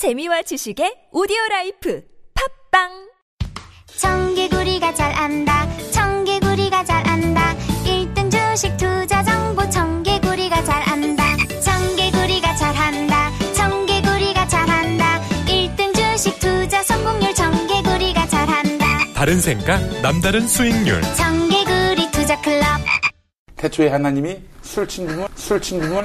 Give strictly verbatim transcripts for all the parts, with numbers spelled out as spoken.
재미와 지식의 오디오라이프 팟빵. 청개구리가 잘 안다. 청개구리가 잘 안다. 일 등 주식 투자 정보 청개구리가 잘 안다. 청개구리가 잘 한다. 청개구리가 잘 한다. 일 등 주식 투자 성공률 청개구리가 잘 한다. 다른 생각, 남다른 수익률. 청개구리 투자 클럽. 태초에 하나님이 술친구는 술친구는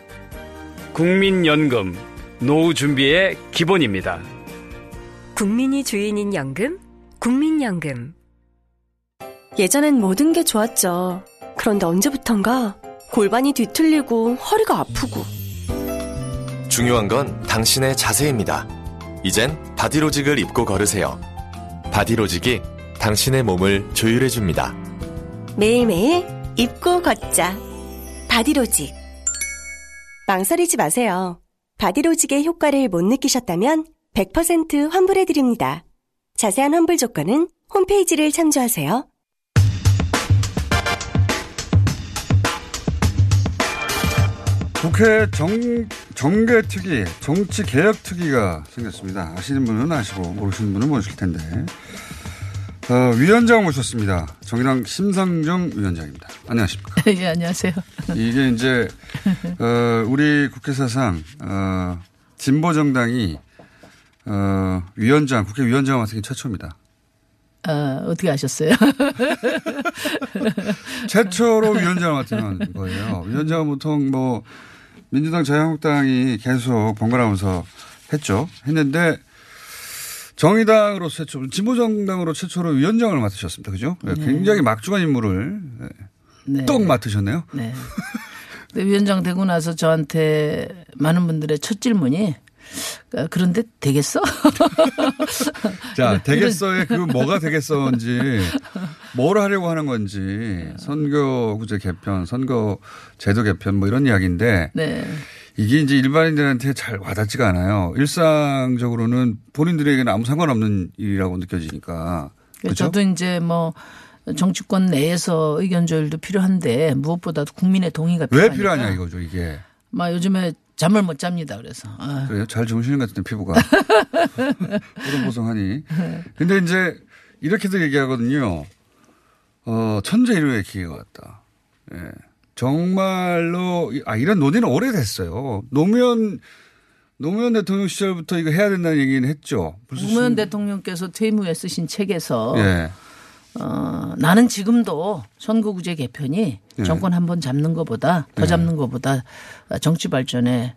국민연금, 노후 준비의 기본입니다. 국민이 주인인 연금, 국민연금. 예전엔 모든 게 좋았죠. 그런데 언제부턴가 골반이 뒤틀리고 허리가 아프고. 중요한 건 당신의 자세입니다. 이젠 바디로직을 입고 걸으세요. 바디로직이 당신의 몸을 조율해줍니다. 매일매일 입고 걷자. 바디로직. 망설이지 마세요. 바디로직의 효과를 못 느끼셨다면 백 퍼센트 환불해드립니다. 자세한 환불 조건은 홈페이지를 참조하세요. 국회 정, 정개특위, 정치개혁특위가 생겼습니다. 아시는 분은 아시고 모르시는 분은 모르실 텐데. 어, 위원장 모셨습니다. 정의당 심상정 위원장입니다. 안녕하십니까? 예, 안녕하세요. 이게 이제 어, 우리 국회 사상 어, 진보 정당이 어, 위원장, 국회 위원장 맡은 게 최초입니다. 아, 어떻게 아셨어요? 최초로 위원장 맡은 거예요. 위원장은 보통 뭐 민주당, 자유한국당이 계속 번갈아가면서 했죠. 했는데. 정의당으로 최초, 진보정당으로 최초로 위원장을 맡으셨습니다. 그죠? 네. 굉장히 막중한 임무를 네. 똑 맡으셨네요. 네. 근데 위원장 되고 나서 저한테 많은 분들의 첫 질문이 그런데 되겠어? 자, 되겠어의 그 뭐가 되겠어인지 뭘 하려고 하는 건지 선거구제 개편, 선거 제도 개편 뭐 이런 이야기인데 네. 이게 이제 일반인들한테 잘 와닿지가 않아요. 일상적으로는 본인들에게는 아무 상관없는 일이라고 느껴지니까. 그렇죠? 저도 이제 뭐 정치권 내에서 의견 조율도 필요한데 무엇보다도 국민의 동의가 필요하니까. 왜 필요하냐 이거죠 이게. 막 요즘에 잠을 못 잡니다. 그래서. 아. 그래요? 잘 주무시는 것 같은데 피부가. 보송보송하니. 근데 이제 이렇게도 얘기하거든요. 어, 천재 일요의 기회가 왔다. 예. 정말로 아 이런 논의는 오래됐어요. 노무현 노무현 대통령 시절부터 이거 해야 된다는 얘기는 했죠. 노무현 대통령께서 퇴임 후에 쓰신 책에서 예. 어, 나는 지금도 선거구제 개편이 예. 정권 한 번 잡는 것보다 더 잡는 예. 것보다 정치 발전에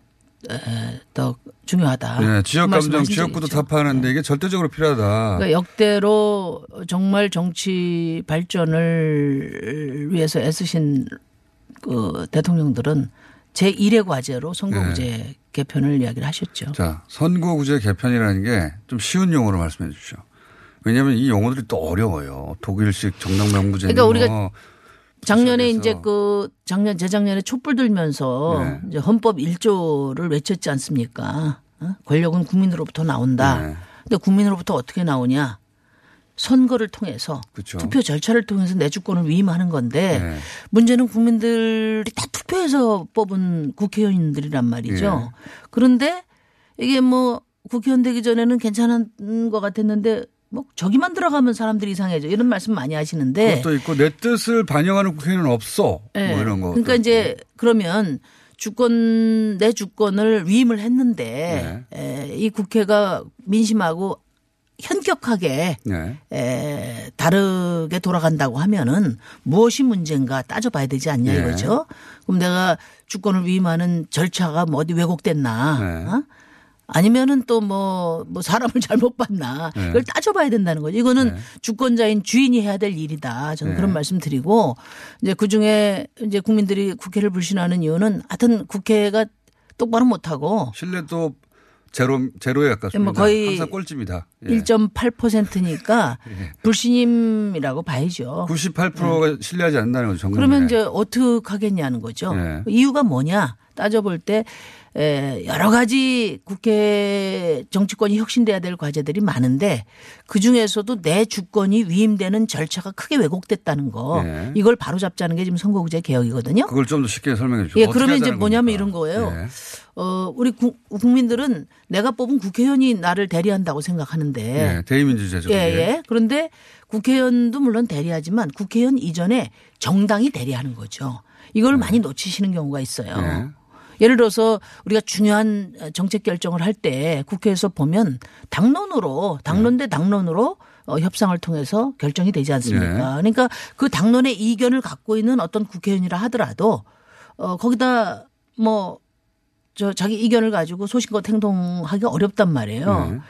에, 더 중요하다. 예, 지역 감정, 지역구도 타파하는데 예. 이게 절대적으로 필요하다. 그러니까 역대로 정말 정치 발전을 위해서 애쓰신 그 대통령들은 제일의 과제로 선거구제 네. 개편을 이야기를 하셨죠. 자, 선거구제 개편이라는 게 좀 쉬운 용어로 말씀해 주시죠. 왜냐하면 이 용어들이 또 어려워요. 독일식 정당 명부제. 그러니까 우리가 작년에 이제 그 작년 재작년에 촛불 들면서 네. 이제 헌법 일 조를 외쳤지 않습니까? 어? 권력은 국민으로부터 나온다. 네. 근데 국민으로부터 어떻게 나오냐? 선거를 통해서 그렇죠. 투표 절차를 통해서 내 주권을 위임하는 건데 네. 문제는 국민들이 다 투표해서 뽑은 국회의원들이란 말이죠. 네. 그런데 이게 뭐 국회의원 되기 전에는 괜찮은 것 같았는데 뭐 저기만 들어가면 사람들이 이상해져 이런 말씀 많이 하시는데 그것도 있고 내 뜻을 반영하는 국회의원은 없어. 네. 뭐 이런 거. 그러니까 이제 그러면 주권 내 주권을 위임을 했는데 네. 에, 이 국회가 민심하고 현격하게 네. 에, 다르게 돌아간다고 하면은 무엇이 문제인가 따져봐야 되지 않냐 네. 이거죠. 그럼 내가 주권을 위임하는 절차가 뭐 어디 왜곡됐나? 네. 어? 아니면은 또 뭐 뭐 사람을 잘못 봤나 네. 이걸 따져봐야 된다는 거죠. 이거는 네. 주권자인 주인이 해야 될 일이다. 저는 네. 그런 말씀드리고 이제 그 중에 이제 국민들이 국회를 불신하는 이유는 하여튼 국회가 똑바로 못 하고 신뢰도 제로 제로에 가깝습니다. 뭐 거의 항상 꼴찌입니다. 예. 일 점 팔 퍼센트니까 예. 불신임이라고 봐야죠. 구십팔 퍼센트가 예. 신뢰하지 않는다는 거죠. 정부는. 그러면 이제 어떻게 하겠냐는 거죠. 예. 이유가 뭐냐 따져볼 때. 여러 가지 국회 정치권이 혁신돼야 될 과제들이 많은데 그중에서도 내 주권이 위임되는 절차가 크게 왜곡됐다는 거 네. 이걸 바로잡자는 게 지금 선거구제 개혁이거든요. 그걸 좀 더 쉽게 설명해 주세요. 예, 그러면 이제 뭐냐면 겁니까? 이런 거예요. 네. 어, 우리 구, 국민들은 내가 뽑은 국회의원이 나를 대리한다고 생각하는데 네, 대의민주제죠. 예, 예. 그런데 국회의원도 물론 대리하지만 국회의원 이전에 정당이 대리하는 거죠. 이걸 네. 많이 놓치시는 경우가 있어요. 네. 예를 들어서 우리가 중요한 정책 결정을 할 때 국회에서 보면 당론으로 당론 대 당론으로 협상을 통해서 결정이 되지 않습니까? 그러니까 그 당론의 이견을 갖고 있는 어떤 국회의원이라 하더라도 어 거기다 뭐 저 자기 이견을 가지고 소신껏 행동하기 어렵단 말이에요.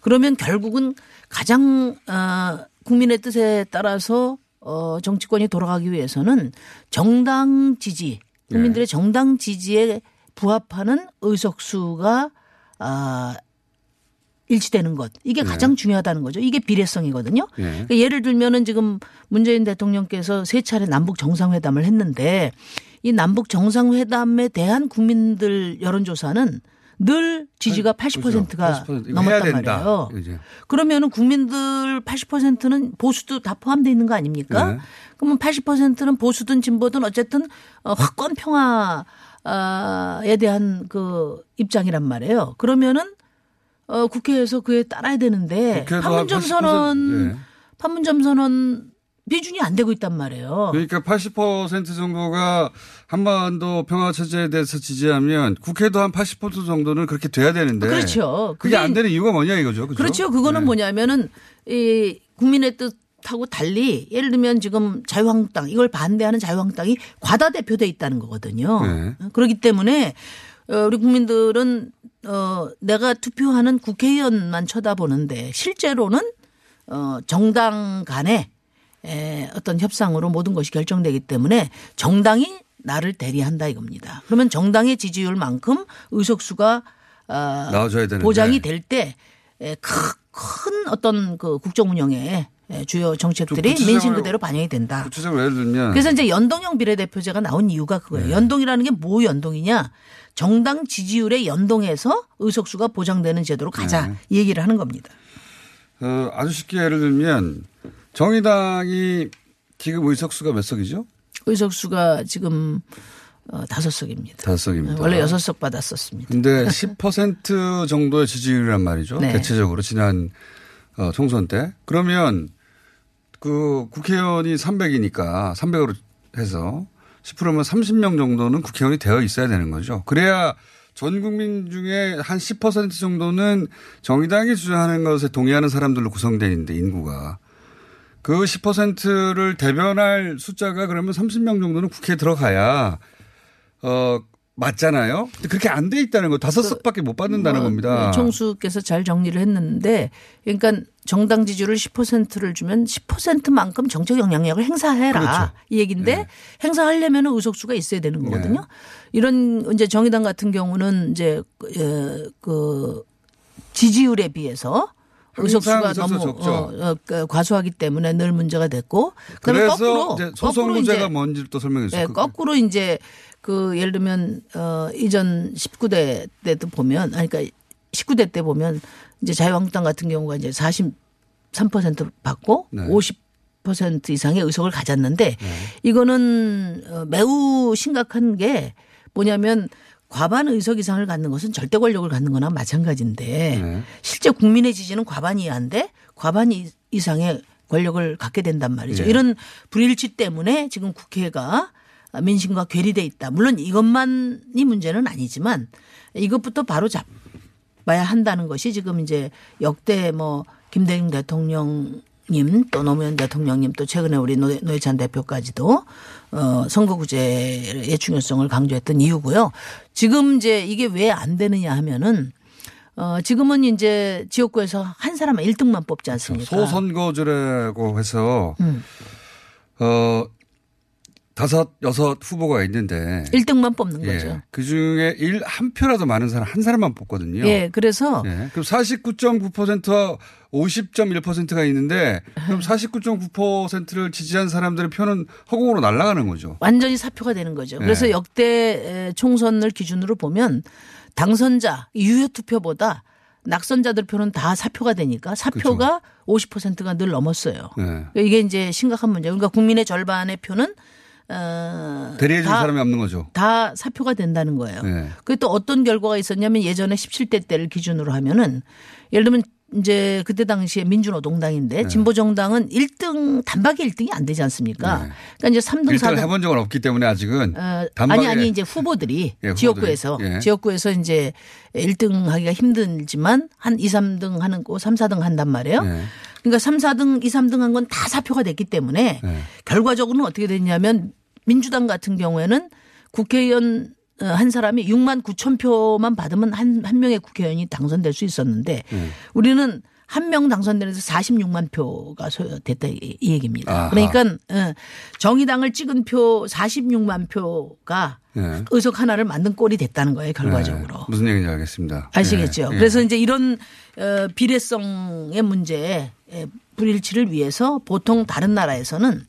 그러면 결국은 가장 어 국민의 뜻에 따라서 어 정치권이 돌아가기 위해서는 정당 지지 국민들의 정당 지지에 부합하는 의석수가 아, 일치되는 것. 이게 가장 네. 중요하다는 거죠. 이게 비례성이거든요. 네. 그러니까 예를 들면은 지금 문재인 대통령께서 세 차례 남북 정상회담을 했는데 이 남북 정상회담에 대한 국민들 여론조사는 늘 지지가 팔십 퍼센트가 그렇죠. 팔십 퍼센트 넘었단 말이에요. 이제. 그러면은 국민들 팔십 퍼센트는 보수도 다 포함되어 있는 거 아닙니까? 네. 그러면 팔십 퍼센트는 보수든 진보든 어쨌든 확고한 평화 에 대한 그 입장이란 말이에요. 그러면은 어 국회에서 그에 따라야 되는데 판문점 선언 네. 판문점 선언 비준이 안 되고 있단 말이에요. 그러니까 팔십 퍼센트 정도가 한반도 평화 체제에 대해서 지지하면 국회도 한 팔십 퍼센트 정도는 그렇게 돼야 되는데 그렇죠. 그게 안 되는 이유가 뭐냐 이거죠. 그렇죠. 그렇죠. 그거는 네. 뭐냐면은 이 국민의 뜻 하고 달리 예를 들면 지금 자유한국당 이걸 반대하는 자유한국당이 과다 대표돼 있다는 거거든요. 네. 그렇기 때문에 우리 국민들은 어 내가 투표하는 국회의원만 쳐다보는데 실제로는 어 정당 간에 어떤 협상으로 모든 것이 결정되기 때문에 정당이 나를 대리한다 이겁니다. 그러면 정당의 지지율만큼 의석수가 어 보장이 될 때 큰 어떤 그 국정 운영에 주요 정책들이 민심 그대로 반영이 된다. 그래서 이제 연동형 비례대표제가 나온 이유가 그거예요. 네. 연동이라는 게 뭐 연동이냐? 정당 지지율에 연동해서 의석수가 보장되는 제도로 가자 네. 얘기를 하는 겁니다. 어, 아주 쉽게 예를 들면 정의당이 지금 의석수가 몇 석이죠? 의석수가 지금 어, 다섯 석입니다. 다섯 석입니다. 원래 여섯 석 받았었습니다. 근데 십 퍼센트 정도의 지지율이란 말이죠. 네. 대체적으로 지난 어, 총선 때. 그러면 그 국회의원이 삼백이니까 삼백으로 해서 십 퍼센트면 삼십 명 정도는 국회의원이 되어 있어야 되는 거죠. 그래야 전 국민 중에 한 십 퍼센트 정도는 정의당이 주장하는 것에 동의하는 사람들로 구성되어 있는데 인구가. 그 십 퍼센트를 대변할 숫자가 그러면 삼십 명 정도는 국회에 들어가야 어 맞잖아요. 근데 그렇게 안 돼 있다는 거. 다섯 석밖에 못 받는다는 뭐, 겁니다. 총수께서 잘 정리를 했는데 그러니까 정당 지지율을 십 퍼센트를 주면 십 퍼센트만큼 정책 영향력을 행사해라. 그렇죠. 이 얘기인데 네. 행사하려면 의석수가 있어야 되는 거거든요. 네. 이런 이제 정의당 같은 경우는 이제 그 지지율에 비해서 의석수가 너무 어, 어, 과소하기 때문에 늘 문제가 됐고 그다음에 거꾸로 소송 문제가 뭔지를 또 설명해 주세요. 네, 거꾸로 이제 그 예를 들면 어, 이전 십구 대 때도 보면 아니 그러니까 십구 대 때 보면 이제 자유한국당 같은 경우가 이제 사십삼 퍼센트 받고 네. 오십 퍼센트 이상의 의석을 가졌는데 네. 이거는 매우 심각한 게 뭐냐면 과반 의석 이상을 갖는 것은 절대 권력을 갖는 거나 마찬가지인데 네. 실제 국민의 지지는 과반 이하인데 과반 이상의 권력을 갖게 된단 말이죠. 네. 이런 불일치 때문에 지금 국회가 민심과 괴리돼 있다. 물론 이것만이 문제는 아니지만 이것부터 바로 잡아야 한다는 것이 지금 이제 역대 뭐 김대중 대통령 님 또 노무현 대통령님 또 최근에 우리 노회찬 대표까지도 어 선거구제의 중요성을 강조했던 이유고요. 지금 이제 이게 왜 안 되느냐 하면은 어 지금은 이제 지역구에서 한 사람만 일 등만 뽑지 않습니까? 소선거제라고 해서 음. 어 다섯 여섯 후보가 있는데 일 등만 뽑는 거죠. 예. 그 중에 일 한 표라도 많은 사람 한 사람만 뽑거든요. 예, 그래서 예. 그럼 사십구 점 구 퍼센트와 오십 점 일 퍼센트가 있는데 그럼 사십구 점 구 퍼센트를 지지한 사람들의 표는 허공으로 날아가는 거죠. 완전히 사표가 되는 거죠. 그래서 예. 역대 총선을 기준으로 보면 당선자 유효 투표보다 낙선자들 표는 다 사표가 되니까 사표가 그렇죠. 오십 퍼센트가 늘 넘었어요. 예. 그러니까 이게 이제 심각한 문제예요. 그러니까 국민의 절반의 표는 어, 대리해 준 사람이 없는 거죠. 다 사표가 된다는 거예요. 네. 그게 또 어떤 결과가 있었냐면 예전에 십칠 대 때를 기준으로 하면은 예를 들면 이제 그때 당시에 민주노동당인데 네. 진보정당은 일 등 단박에 일 등이 안 되지 않습니까? 네. 그러니까 이제 삼 등 사 등. 일 등을 해본 적은 없기 때문에 아직은. 어, 단박에 아니 아니 이제 후보들이 예, 지역구에서 예. 지역구에서 이제 일 등 하기가 힘들지만 한 이 삼 등 하는 거 삼 사 등 한단 말이에요. 네. 그러니까 삼 사 등 이 삼 등 한 건 다 사표가 됐기 때문에 네. 결과적으로는 어떻게 됐냐면 민주당 같은 경우에는 국회의원 한 사람이 육만 구천 표만 받으면 한, 한 명의 국회의원이 당선될 수 있었는데 네. 우리는 한 명 당선되면서 사십육만 표가 소요됐다 이 얘기입니다. 아하. 그러니까 정의당을 찍은 표 사십육만 표가 네. 의석 하나를 만든 꼴이 됐다는 거예요 결과적으로. 네. 무슨 얘기인지 알겠습니다. 아시겠죠. 네. 그래서 이제 이런 비례성의 문제에 불일치를 위해서 보통 다른 나라에서는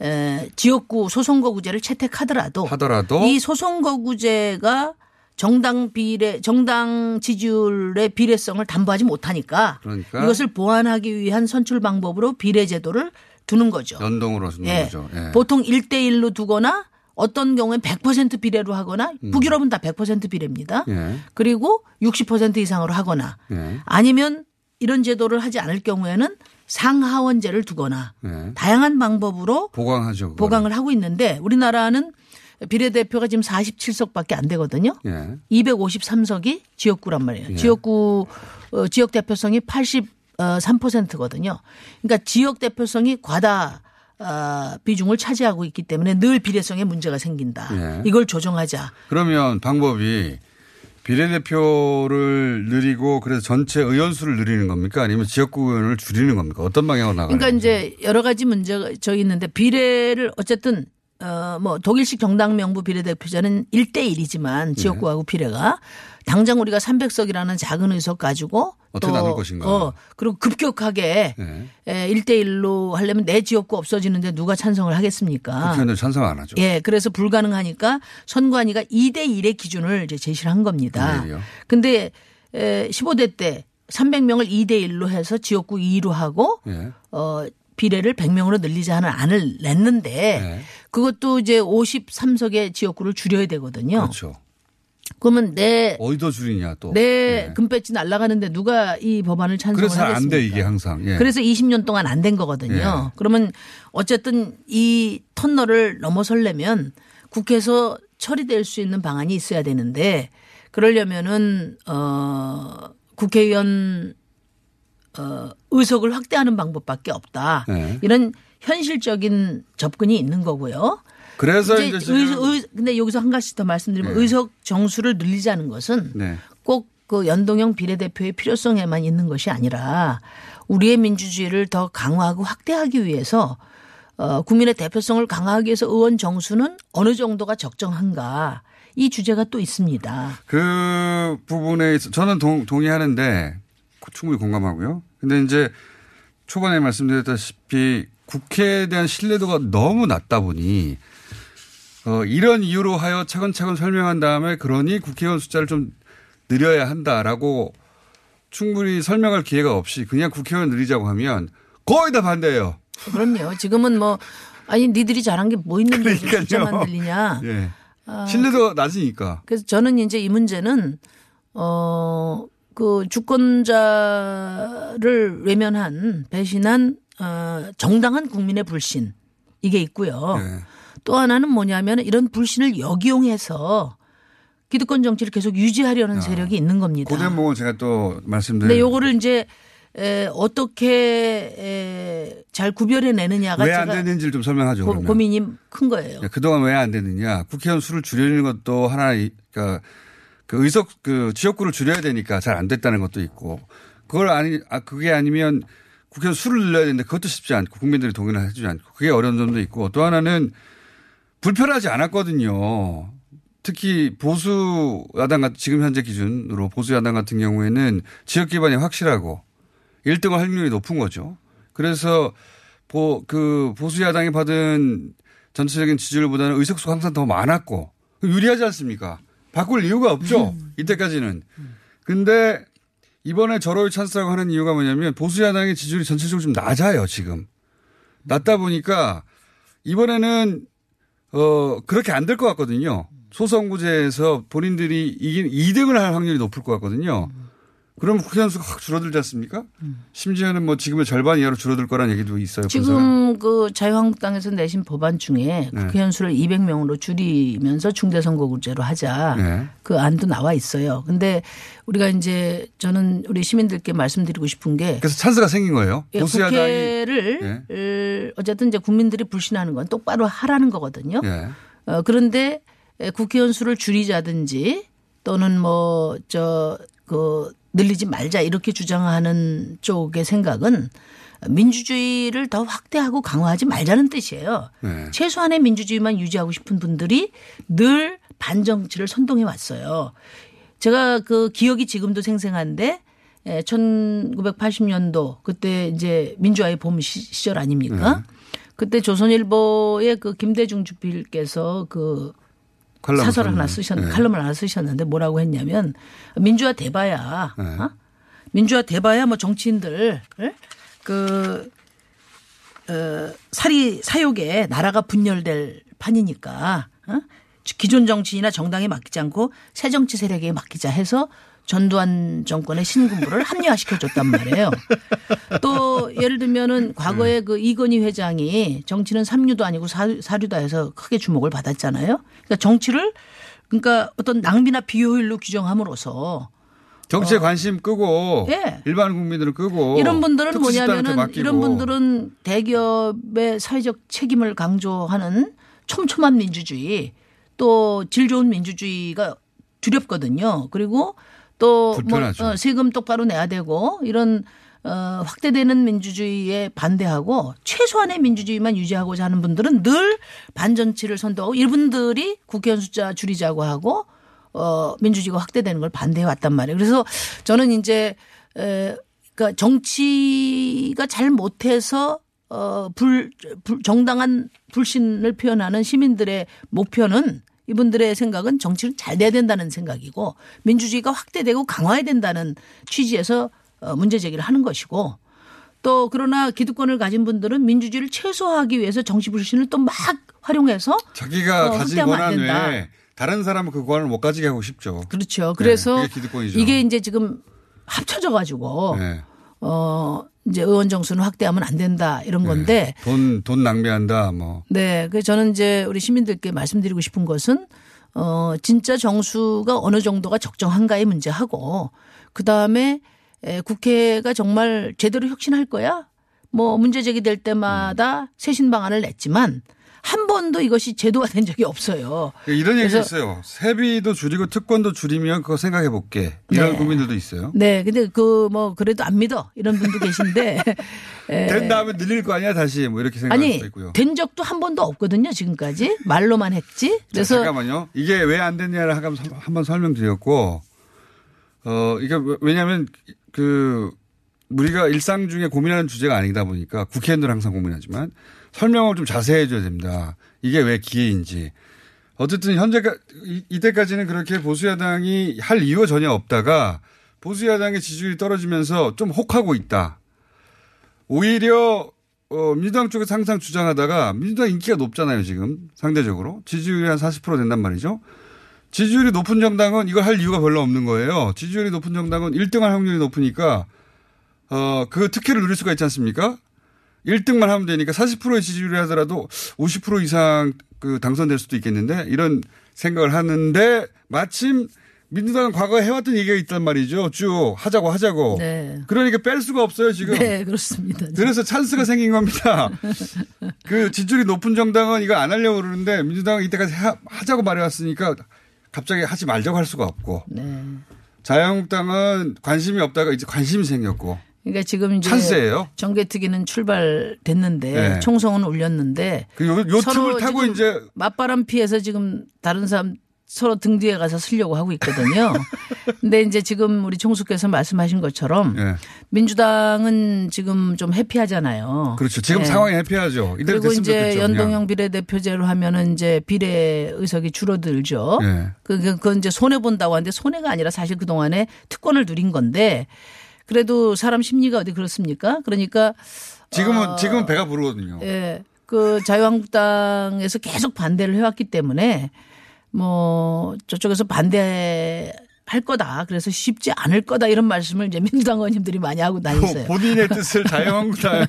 에, 지역구 소선거구제를 채택하더라도 하더라도? 이 소선거구제가 정당 비례 정당 지지율의 비례성을 담보하지 못하니까 그러니까 이것을 보완하기 위한 선출 방법으로 비례제도를 두는 거죠. 연동으로 두는 예. 거죠. 예. 보통 일 대 일로 두거나 어떤 경우에 백 퍼센트 비례로 하거나 음. 북유럽은 다 백 퍼센트 비례입니다. 예. 그리고 육십 퍼센트 이상으로 하거나 예. 아니면 이런 제도를 하지 않을 경우에는 상하원제를 두거나 네. 다양한 방법으로 보강하죠, 보강을 하고 있는데 우리나라는 비례대표가 지금 사십칠 석밖에 안 되거든요. 네. 이백오십삼 석이 지역구란 말이에요. 네. 지역구 지역대표성이 팔십삼 퍼센트거든요. 그러니까 지역대표성이 과다 비중을 차지하고 있기 때문에 늘 비례성에 문제가 생긴다. 네. 이걸 조정하자. 그러면 방법이. 비례대표를 늘리고 그래서 전체 의원수를 늘리는 겁니까? 아니면 지역구 의원을 줄이는 겁니까? 어떤 방향으로 나가는 그러니까 이제 여러 가지 문제가 저 있는데 비례를 어쨌든 어 뭐 독일식 정당 명부 비례대표제는 일 대 일이지만 지역구하고 네. 비례가 당장 우리가 삼백 석이라는 작은 의석 가지고 어떻게 나눌 것인가. 어 그리고 급격하게 네. 일 대 일로 하려면 내 지역구 없어지는데 누가 찬성을 하겠습니까? 국회의원들 찬성 안 하죠. 예, 그래서 불가능하니까 선관위가 이 대 일의 기준을 이제 제시를 한 겁니다. 그런데 네, 십오 대 때 삼백 명을 이 대 일로 해서 지역구 이로 하고 네. 어 비례를 백 명으로 늘리자 하는 안을 냈는데 네. 그것도 이제 오십삼 석의 지역구를 줄여야 되거든요. 그렇죠. 그러면 내 어디서 줄이냐 또. 내 네. 금배지 날아가는데 누가 이 법안을 찬성을 하겠습니까? 그래서 안 돼 이게 항상. 예. 그래서 이십 년 동안 안 된 거거든요. 예. 그러면 어쨌든 이 터널을 넘어서려면 국회에서 처리될 수 있는 방안이 있어야 되는데 그러려면은 어 국회의원 어, 의석을 확대하는 방법밖에 없다. 네. 이런 현실적인 접근이 있는 거고요. 그래서 이제, 이제 의, 의, 근데 여기서 한 가지 더 말씀드리면 네. 의석 정수를 늘리자는 것은 네. 꼭 그 연동형 비례대표의 필요성에만 있는 것이 아니라 우리의 민주주의를 더 강화하고 확대하기 위해서 어, 국민의 대표성을 강화하기 위해서 의원 정수는 어느 정도가 적정한가 이 주제가 또 있습니다. 그 부분에 있어서 저는 동, 동의하는데 충분히 공감하고요. 근데 이제 초반에 말씀드렸다시피 국회에 대한 신뢰도가 너무 낮다 보니 어 이런 이유로 하여 차근차근 설명한 다음에 그러니 국회의원 숫자를 좀 늘려야 한다라고 충분히 설명할 기회가 없이 그냥 국회의원 늘리자고 하면 거의 다 반대예요. 그럼요. 지금은 뭐 아니 니들이 잘한 게 뭐 있는데 숫자만 늘리냐. 예. 신뢰도가 낮으니까. 그래서 저는 이제 이 문제는 어. 그 주권자를 외면한 배신한 어, 정당한 국민의 불신 이게 있고요. 네. 또 하나는 뭐냐면 이런 불신을 역이용해서 기득권 정치를 계속 유지하려는 아, 세력이 있는 겁니다. 그 대목은 제가 또 말씀드린. 네, 요거를 이제 에, 어떻게 에, 잘 구별해내느냐가 왜 안 되는지를 좀 설명하죠. 고, 고민이 큰 거예요. 네, 그동안 왜 안 되느냐. 국회의원 수를 줄이는 것도 하나 그러니까 그 의석 그 지역구를 줄여야 되니까 잘 안 됐다는 것도 있고 그걸 아니 아, 그게 아니면 국회의원 수를 늘려야 되는데 그것도 쉽지 않고 국민들이 동의를 해주지 않고 그게 어려운 점도 있고 또 하나는 불편하지 않았거든요. 특히 보수 야당 같은 지금 현재 기준으로 보수 야당 같은 경우에는 지역 기반이 확실하고 일 등을 할 확률이 높은 거죠. 그래서 보, 그 보수 야당이 받은 전체적인 지지율보다는 의석수가 항상 더 많았고 유리하지 않습니까? 바꿀 이유가 없죠. 이때까지는. 그런데 이번에 절호의 찬스라고 하는 이유가 뭐냐면 보수 야당의 지지율이 전체적으로 좀 낮아요. 지금. 낮다 보니까 이번에는 어 그렇게 안 될 것 같거든요. 소선구제에서 본인들이 이긴 이 등을 할 확률이 높을 것 같거든요. 음. 그럼 국회의원 수가 확 줄어들지 않습니까? 음. 심지어는 뭐 지금의 절반 이하로 줄어들 거란 얘기도 있어요. 지금 분석은. 그 자유한국당에서 내신 법안 중에 국회의원 수를 네. 이백 명으로 줄이면서 중대선거구제로 하자 네. 그 안도 나와 있어요. 그런데 우리가 이제 저는 우리 시민들께 말씀드리고 싶은 게 그래서 찬스가 생긴 거예요. 예, 국회를 네. 어쨌든 이제 국민들이 불신하는 건 똑바로 하라는 거거든요. 네. 어, 그런데 국회의원 수를 줄이자든지 또는 뭐 저 그 늘리지 말자 이렇게 주장하는 쪽의 생각은 민주주의를 더 확대하고 강화하지 말자는 뜻이에요. 네. 최소한의 민주주의만 유지하고 싶은 분들이 늘 반정치를 선동해 왔어요. 제가 그 기억이 지금도 생생한데 천구백팔십 년도 그때 이제 민주화의 봄 시절 아닙니까? 네. 그때 조선일보의 그 김대중 주필께서 그 사설 하나 쓰셨, 네. 칼럼을 하나 쓰셨는데 뭐라고 했냐면 민주화 대봐야, 네. 어? 민주화 대봐야 뭐 정치인들 네? 그 어, 사리 사욕에 나라가 분열될 판이니까 어? 기존 정치인이나 정당에 맡기지 않고 새 정치 세력에 맡기자 해서 전두환 정권의 신군부를 합리화시켜줬단 말이에요. 또 예를 들면은 과거에 네. 그 이건희 회장이 정치는 삼류도 아니고 사류다 해서 크게 주목을 받았잖아요. 그러니까 정치를 그러니까 어떤 낭비나 비효율로 규정함으로써 정치에 어. 관심 끄고 네. 일반 국민들은 끄고 이런 분들은 뭐냐면은 이런 분들은 대기업의 사회적 책임을 강조하는 촘촘한 민주주의 또 질 좋은 민주주의가 두렵거든요. 그리고 또 뭐 세금 똑바로 내야 되고 이런 어 확대되는 민주주의에 반대하고 최소한의 민주주의만 유지하고자 하는 분들은 늘 반전치를 선도하고 이분들이 국회의원 숫자 줄이자고 하고 어 민주주의가 확대되는 걸 반대해 왔단 말이에요. 그래서 저는 이제 에 그러니까 정치가 잘 못해서 어 불 정당한 불신을 표현하는 시민들의 목표는 이분들의 생각은 정치는 잘 돼야 된다는 생각이고 민주주의가 확대되고 강화해야 된다는 취지에서 문제 제기를 하는 것이고 또 그러나 기득권을 가진 분들은 민주주의를 최소화하기 위해서 정치 불신을 또 막 활용해서 자기가 어, 가진 권한 외에 다른 사람은 그 권한을 못 가지게 하고 싶죠. 그렇죠. 그래서 네, 이게 이제 지금 합쳐져 가지고 네. 어 이제 의원 정수는 확대하면 안 된다 이런 건데 네, 돈, 돈 낭비한다 뭐. 네, 그래서 저는 이제 우리 시민들께 말씀드리고 싶은 것은 어 진짜 정수가 어느 정도가 적정한가의 문제하고 그 다음에 국회가 정말 제대로 혁신할 거야. 뭐 문제 제기될 때마다 음. 쇄신 방안을 냈지만 한 번도 이것이 제도화된 적이 없어요. 이런 얘기가 있어요. 세비도 줄이고 특권도 줄이면 그거 생각해 볼게. 이런 네. 국민들도 있어요. 네. 근데 그 뭐 그래도 안 믿어. 이런 분도 계신데. 된 다음에 늘릴 거 아니야 다시 뭐 이렇게 생각할 수도 있고요. 아니 된 적도 한 번도 없거든요. 지금까지. 말로만 했지. 그래서 자, 잠깐만요. 이게 왜 안 됐냐를 한번 설명드렸고 어 이게 왜냐하면 그 우리가 일상 중에 고민하는 주제가 아니다 보니까 국회의원들 항상 고민하지만 설명을 좀 자세히 해줘야 됩니다. 이게 왜 기회인지. 어쨌든 현재까지 이때까지는 그렇게 보수야당이 할 이유가 전혀 없다가 보수야당의 지지율이 떨어지면서 좀 혹하고 있다. 오히려 어, 민주당 쪽에서 항상 주장하다가 민주당 인기가 높잖아요 지금 상대적으로. 지지율이 한 사십 퍼센트 된단 말이죠. 지지율이 높은 정당은 이걸 할 이유가 별로 없는 거예요. 지지율이 높은 정당은 일 등 할 확률이 높으니까 어, 그 특혜를 누릴 수가 있지 않습니까? 일 등만 하면 되니까 사십 퍼센트의 지지율이 하더라도 오십 퍼센트 이상 그 당선될 수도 있겠는데 이런 생각을 하는데 마침 민주당은 과거에 해왔던 얘기가 있단 말이죠. 쭉 하자고 하자고. 네. 그러니까 뺄 수가 없어요 지금. 네, 그렇습니다. 그래서 찬스가 생긴 겁니다. 그 지지율이 높은 정당은 이거 안 하려고 그러는데 민주당은 이때까지 하자고 말해왔으니까 갑자기 하지 말자고 할 수가 없고. 네. 자유한국당은 관심이 없다가 이제 관심이 생겼고. 그러니까 지금 이제 찬스예요. 정개특위는 출발됐는데 네. 총성은 울렸는데. 그 요, 요 틈을 타고 이제 맞바람 피해서 지금 다른 사람. 서로 등 뒤에 가서 쓰려고 하고 있거든요. 근데 이제 지금 우리 총수께서 말씀하신 것처럼 네. 민주당은 지금 좀 해피하잖아요. 그렇죠. 지금 네. 상황이 해피하죠. 그리고 이제 좋겠죠, 연동형 비례대표제로 하면은 이제 비례 의석이 줄어들죠. 네. 그건 이제 손해 본다고 하는데 손해가 아니라 사실 그 동안에 특권을 누린 건데 그래도 사람 심리가 어디 그렇습니까? 그러니까 지금은 어, 지금은 배가 부르거든요. 예, 네. 그 자유한국당에서 계속 반대를 해왔기 때문에. 뭐 저쪽에서 반대할 거다. 그래서 쉽지 않을 거다 이런 말씀을 이제 민주당 의원님들이 많이 하고 다니세요. 본인의 뜻을 자유한국당에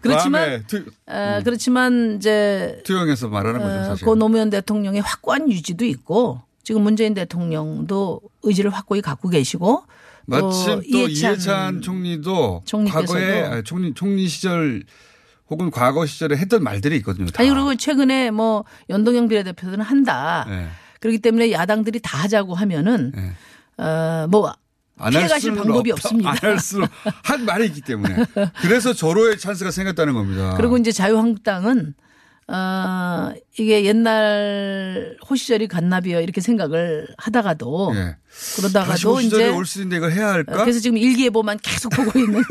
그렇지만 투, 어, 그렇지만 이제 투영해서 말하는 거죠. 사실. 고 노무현 대통령의 확고한 유지도 있고 지금 문재인 대통령도 의지를 확고히 갖고 계시고. 마침 또, 또 이해찬, 이해찬 총리도 과거에 총리 총리 시절. 혹은 과거 시절에 했던 말들이 있거든요. 다. 아니 그리고 최근에 뭐 연동형 비례대표들은 한다. 네. 그렇기 때문에 야당들이 다 하자고 하면은 네. 어, 뭐 피해가실 방법이 없다. 없습니다. 안 할 수는 한 말이 있기 때문에. 그래서 절호의 찬스가 생겼다는 겁니다. 그리고 이제 자유한국당은 어, 이게 옛날 호시절이 갔나비요 이렇게 생각을 하다가도 네. 그러다가도 이제 올 수인데 이걸 해야 할까? 그래서 지금 일기예보만 계속 보고 있는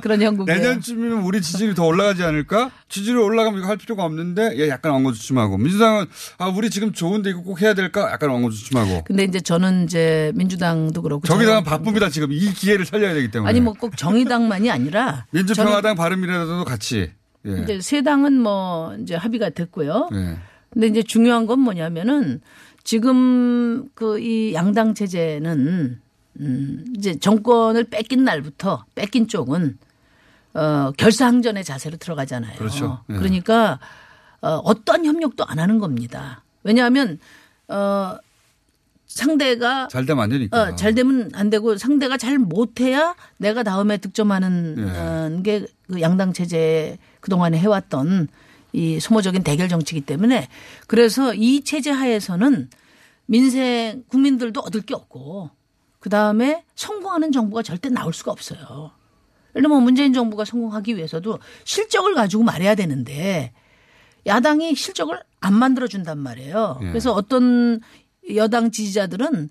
그런 형국이에요. 내년쯤이면 우리 지지율이 더 올라가지 않을까? 지지율이 올라가면 이거 할 필요가 없는데 예, 약간 엉거주춤하고 민주당은 아 우리 지금 좋은데 이거 꼭 해야 될까? 약간 엉거주춤하고. 근데 이제 저는 이제 민주당도 그렇고 정의당은 바쁩니다 지금 이 기회를 살려야 되기 때문에. 아니 뭐 꼭 정의당만이 아니라 민주평화당 바른미래당도 같이. 예. 이제 세 당은 뭐 이제 합의가 됐고요. 예. 근데 이제 중요한 건 뭐냐면은 지금 그 이 양당 체제는 음 이제 정권을 뺏긴 날부터 뺏긴 쪽은 어 결사항전의 자세로 들어가잖아요. 그렇죠. 예. 그러니까 어 어떤 협력도 안 하는 겁니다. 왜냐하면 어 상대가 잘 되면 안 되니까. 어, 잘 되면 안 되고 상대가 잘 못해야 내가 다음에 득점하는 예. 게 그 양당 체제에 그동안에 해왔던 이 소모적인 대결 정치이기 때문에 그래서 이 체제 하에서는 민생 국민들도 얻을 게 없고 그다음에 성공하는 정부가 절대 나올 수가 없어요. 예를 들면 문재인 정부가 성공하기 위해서도 실적을 가지고 말해야 되는데 야당이 실적을 안 만들어준단 말이에요. 예. 그래서 어떤 여당 지지자들은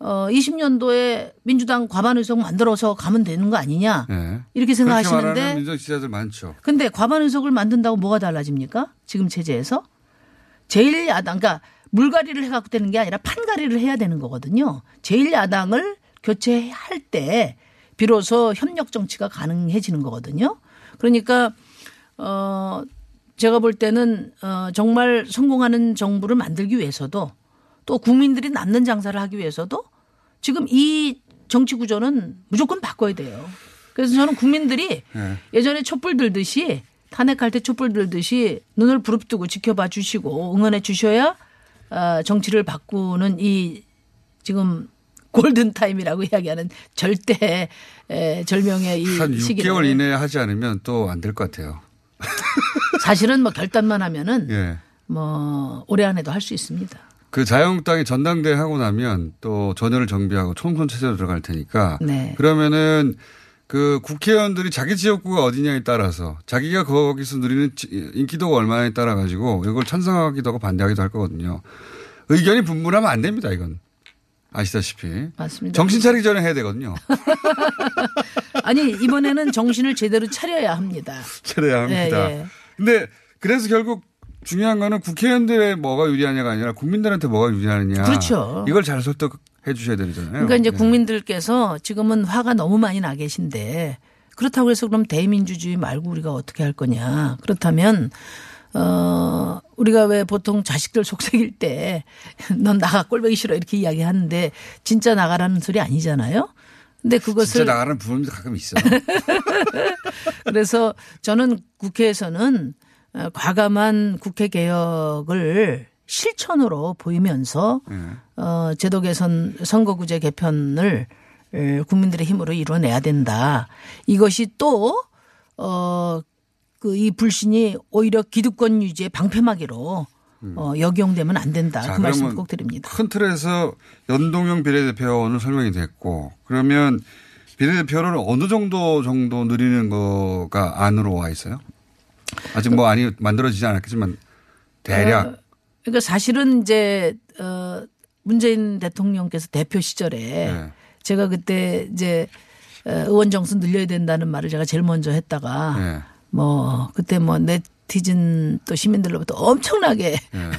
어 이십 년도에 민주당 과반 의석 만들어서 가면 되는 거 아니냐 네. 이렇게 생각하시는데 민주당 지지자들 많죠. 근데 과반 의석을 만든다고 뭐가 달라집니까? 지금 체제에서 제일 야당 그러니까 물갈이를 해갖고 되는 게 아니라 판갈이를 해야 되는 거거든요. 제일 야당을 교체할 때 비로소 협력 정치가 가능해지는 거거든요. 그러니까 어 제가 볼 때는 어 정말 성공하는 정부를 만들기 위해서도 또 국민들이 남는 장사를 하기 위해서도 지금 이 정치 구조는 무조건 바꿔야 돼요. 그래서 저는 국민들이 네. 예전에 촛불 들듯이 탄핵할 때 촛불 들듯이 눈을 부릅뜨고 지켜봐 주시고 응원해 주셔야 정치를 바꾸는 이 지금 골든타임이라고 이야기하는 절대 절명의 이 한 육 개월 이내에 하지 않으면 또 안 될 것 같아요. 사실은 뭐 결단만 하면은 네. 뭐 올해 안에도 할 수 있습니다. 그 자유한국당이 전당대회 하고 나면 또 전열을 정비하고 총선 체제로 들어갈 테니까 네. 그러면은 그 국회의원들이 자기 지역구가 어디냐에 따라서 자기가 거기서 누리는 인기도가 얼마나에 따라 가지고 이걸 찬성하기도 하고 반대하기도 할 거거든요. 의견이 분분하면 안 됩니다. 이건. 아시다시피. 맞습니다. 정신 차리기 전에 해야 되거든요. 아니 이번에는 정신을 제대로 차려야 합니다. 차려야 합니다. 예, 예. 근데 그래서 결국 중요한 거는 국회의원들의 뭐가 유리하냐가 아니라 국민들한테 뭐가 유리하느냐. 그렇죠. 이걸 잘 설득해 주셔야 되잖아요. 그러니까 이제 네. 국민들께서 지금은 화가 너무 많이 나 계신데 그렇다고 해서 그럼 대의민주주의 말고 우리가 어떻게 할 거냐. 그렇다면 어 우리가 왜 보통 자식들 속삭일 때 넌 나가 꼴보기 싫어 이렇게 이야기하는데 진짜 나가라는 소리 아니잖아요. 근데 그것을 진짜 나가는 부분도 가끔 있어. 그래서 저는 국회에서는 과감한 국회 개혁을 실천으로 보이면서 음. 어, 제도 개선, 선거구제 개편을 국민들의 힘으로 이뤄내야 된다. 이것이 또 어, 그 이 불신이 오히려 기득권 유지의 방패막이로 음. 어, 역용되면 안 된다. 자, 그 말씀 꼭 드립니다. 큰 틀에서 연동형 비례대표 오늘 설명이 됐고, 그러면 비례대표를 어느 정도 정도 늘리는 거가 안으로 와 있어요? 아직 뭐 아니 만들어지지 않았겠지만 대략. 어, 그러니까 사실은 이제 어, 문재인 대통령께서 대표 시절에 네. 제가 그때 이제 의원 정수 늘려야 된다는 말을 제가 제일 먼저 했다가 네. 뭐 그때 뭐 내 티즌 또 시민들로부터 엄청나게 네.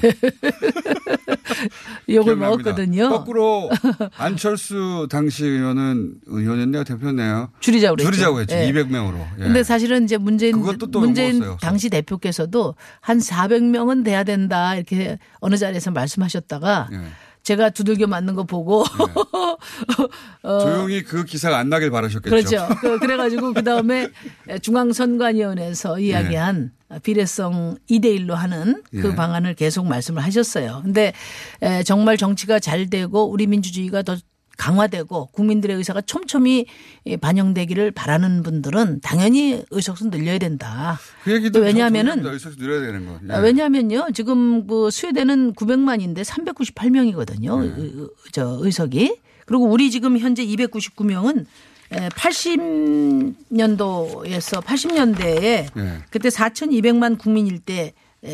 욕을 먹었거든요. 거꾸로 안철수 당시 의원은 의원이었네요, 대표였네요. 줄이자고 그랬죠. 줄이자고 했죠. 네. 이백 명으로. 예. 근데 사실은 이제 문재인 문재인 당시 대표께서도 한 사백 명은 돼야 된다 이렇게 어느 자리에서 말씀하셨다가 네. 제가 두들겨 맞는 거 보고 네. 어. 조용히 그 기사가 안 나길 바라셨겠죠. 그렇죠. 그래가지고 그다음에 중앙선관위원회에서 이야기한 네. 비례성 이 대 일로 하는 그 네. 방안을 계속 말씀을 하셨어요. 그런데 정말 정치가 잘 되고 우리 민주주의가 더 강화되고 국민들의 의사가 촘촘히 반영되기를 바라는 분들은 당연히 의석수 늘려야 된다. 그 얘기도 왜냐하면은 의석수 늘려야 되는 거. 예. 왜냐하면요 지금 그 스웨덴은 구백만인데 삼백구십팔 명이거든요. 예. 저 의석이. 그리고 우리 지금 현재 이백구십구 명은 팔십 년도에서 팔십 년대에 예. 그때 사천이백만 국민일 때.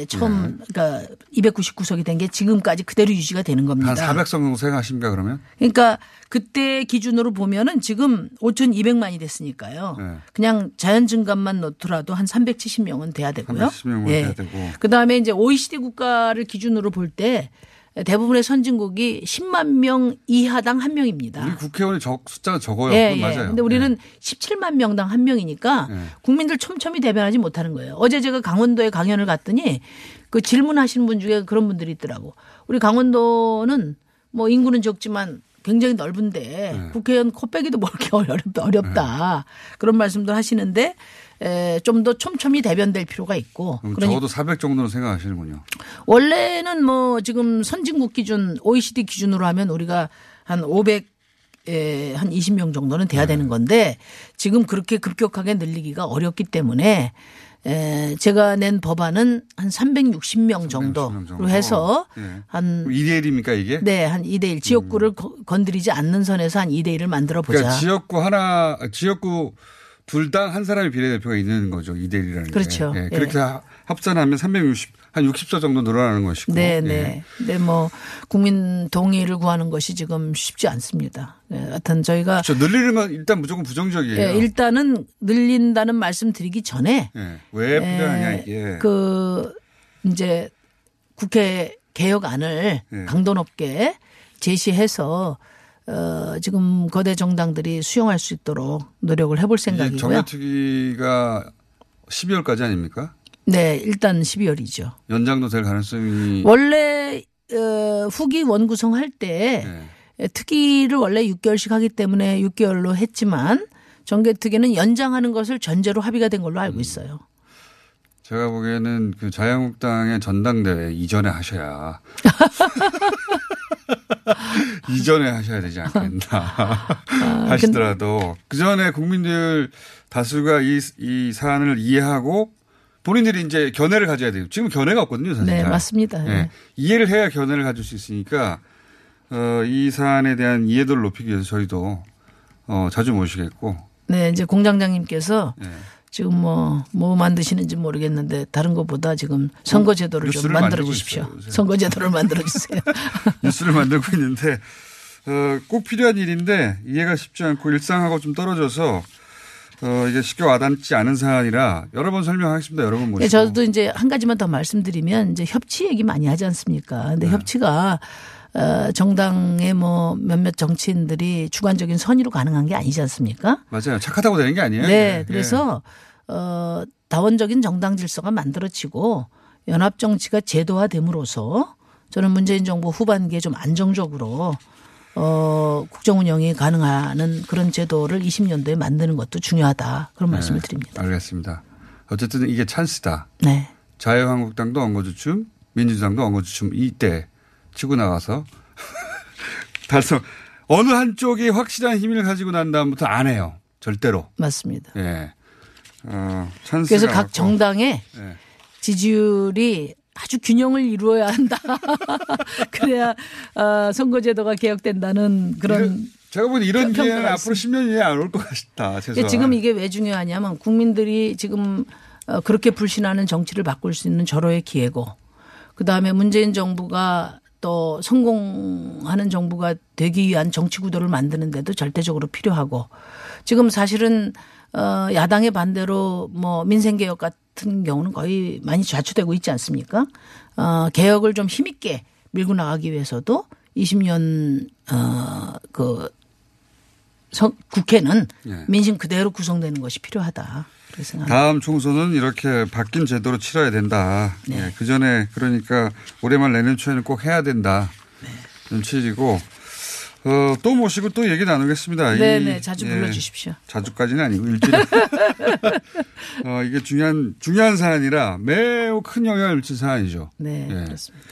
처음 네. 그러니까 이백구십구 석이 된 게 지금까지 그대로 유지가 되는 겁니다. 한 사백 석 정도 생각하십니까 그러면? 그러니까 그때 기준으로 보면은 지금 오천이백만이 됐으니까요. 네. 그냥 자연 증감만 넣더라도 한 삼백칠십 명은 돼야 되고요. 삼백칠십 명은 네. 돼야 되고. 그다음에 이제 오이시디 국가를 기준으로 볼 때 대부분의 선진국이 십만 명 이하당 한 명입니다. 우리 국회의원이 적, 숫자가 적어요. 예, 예. 맞아요. 그런데 우리는 예. 십칠만 명당 한 명이니까 예. 국민들 촘촘히 대변하지 못하는 거예요. 어제 제가 강원도에 강연을 갔더니 그 질문하시는 분 중에 그런 분들이 있더라고. 우리 강원도는 뭐 인구는 적지만 굉장히 넓은데 예. 국회의원 코빼기도 먹기 어렵다. 어렵다. 예. 그런 말씀도 하시는데 좀 더 촘촘히 대변될 필요가 있고. 적어도 사백 정도는 생각하시는군요. 원래는 뭐 지금 선진국 기준 오이시디 기준으로 하면 우리가 한 오백 예, 한 이십 명 정도는 돼야 네. 되는 건데 지금 그렇게 급격하게 늘리기가 어렵기 때문에 예, 제가 낸 법안은 한 삼백육십 명 정도로 삼백육십 명 정도. 해서 네. 한 이 대 일입니까 이게? 네, 한 이 대 일. 지역구를 음. 건드리지 않는 선에서 한 이 대 일을 만들어 보자. 그러니까 지역구 하나, 지역구 둘 당 한 사람의 비례대표가 있는 거죠. 이 대 일이라는 그렇죠. 게. 그렇죠. 예. 그렇게 예. 합산하면 삼백육십, 한 육십 석 정도 늘어나는 것이고. 네, 네. 근데 뭐 국민 동의를 구하는 것이 지금 쉽지 않습니다. 예. 하여튼 저희가. 그렇죠. 늘리는 건 일단 무조건 부정적이에요. 예. 일단은 늘린다는 말씀 드리기 전에. 예. 왜 필요하냐 이게. 예. 그 이제 국회 개혁안을 예. 강도 높게 제시해서 어, 지금 거대 정당들이 수용할 수 있도록 노력을 해볼 생각이고요. 정개특위가 십이월까지 아닙니까? 네, 일단 십이월이죠. 연장도 될 가능성이. 원래 어, 후기 원구성할 때 네. 특위를 원래 육 개월씩 하기 때문에 육 개월로 했지만 정개특위는 연장하는 것을 전제로 합의가 된 걸로 알고 있어요. 음. 제가 보기에는 그 자유한국당의 전당대회 이전에 하셔야. 이전에 하셔야 되지 않겠나 하시더라도 그 전에 국민들 다수가 이, 이 사안을 이해하고 본인들이 이제 견해를 가져야 돼요. 지금 견해가 없거든요. 사실. 네, 맞습니다. 네. 이해를 해야 견해를 가질 수 있으니까 어, 이 사안에 대한 이해도를 높이기 위해서 저희도 어, 자주 모시겠고. 네, 이제 공장장님께서 네. 지금 뭐, 뭐 만드시는지 모르겠는데 다른 것보다 지금 선거제도를 어, 좀 만들어 주십시오. 선거제도를 만들어 주세요. 뉴스를 만들고 있는데 어, 꼭 필요한 일인데 이해가 쉽지 않고 일상하고 좀 떨어져서 어, 이게 쉽게 와닿지 않은 사안이라 여러 번 설명하겠습니다. 여러 번 모시고. 네, 저도 이제 한 가지만 더 말씀드리면 이제 협치 얘기 많이 하지 않습니까? 근데 네. 협치가 어, 정당의 뭐 몇몇 정치인들이 주관적인 선의로 가능한 게 아니지 않습니까? 맞아요. 착하다고 되는 게 아니에요. 네. 예. 그래서 어, 다원적인 정당 질서가 만들어지고 연합정치가 제도화됨으로써 저는 문재인 정부 후반기에 좀 안정적으로 어, 국정운영이 가능한 그런 제도를 이십 년도에 만드는 것도 중요하다. 그런 네, 말씀을 드립니다. 알겠습니다. 어쨌든 이게 찬스다. 네. 자유한국당도 엉거주춤, 민주당도 엉거주춤 이때 치고 나가서 달성 어느 한쪽이 확실한 힘을 가지고 난 다음부터 안 해요. 절대로. 맞습니다. 예. 어, 찬스가 그래서 각 없고. 정당의 예. 지지율이 아주 균형을 이루어야 한다. 그래야 어, 선거제도가 개혁된다는 그런. 이런, 제가 보니 이런 기회는 앞으로 십 년 이내에 안 올 것 같다. 그러니까 지금 이게 왜 중요하냐면 국민들이 지금 그렇게 불신하는 정치를 바꿀 수 있는 절호의 기회고 그다음에 문재인 정부가 또 성공하는 정부가 되기 위한 정치구도를 만드는 데도 절대적으로 필요하고 지금 사실은 야당의 반대로 뭐 민생개혁 같은 경우는 거의 많이 좌초되고 있지 않습니까? 어, 개혁을 좀 힘있게 밀고 나가기 위해서도 이십 년 어, 그 국회는 네. 민심 그대로 구성되는 것이 필요하다. 다음 총선은 이렇게 바뀐 제도로 치러야 된다. 네. 예, 그 전에 그러니까 올해만 내년 초에는 꼭 해야 된다. 네. 취지고 어, 또 모시고 또 얘기 나누겠습니다. 네네 이, 자주 예, 불러주십시오. 자주까지는 아니고 일주일. 어, 이게 중요한 중요한 사안이라 매우 큰 영향을 미친 사안이죠. 네 예. 그렇습니다.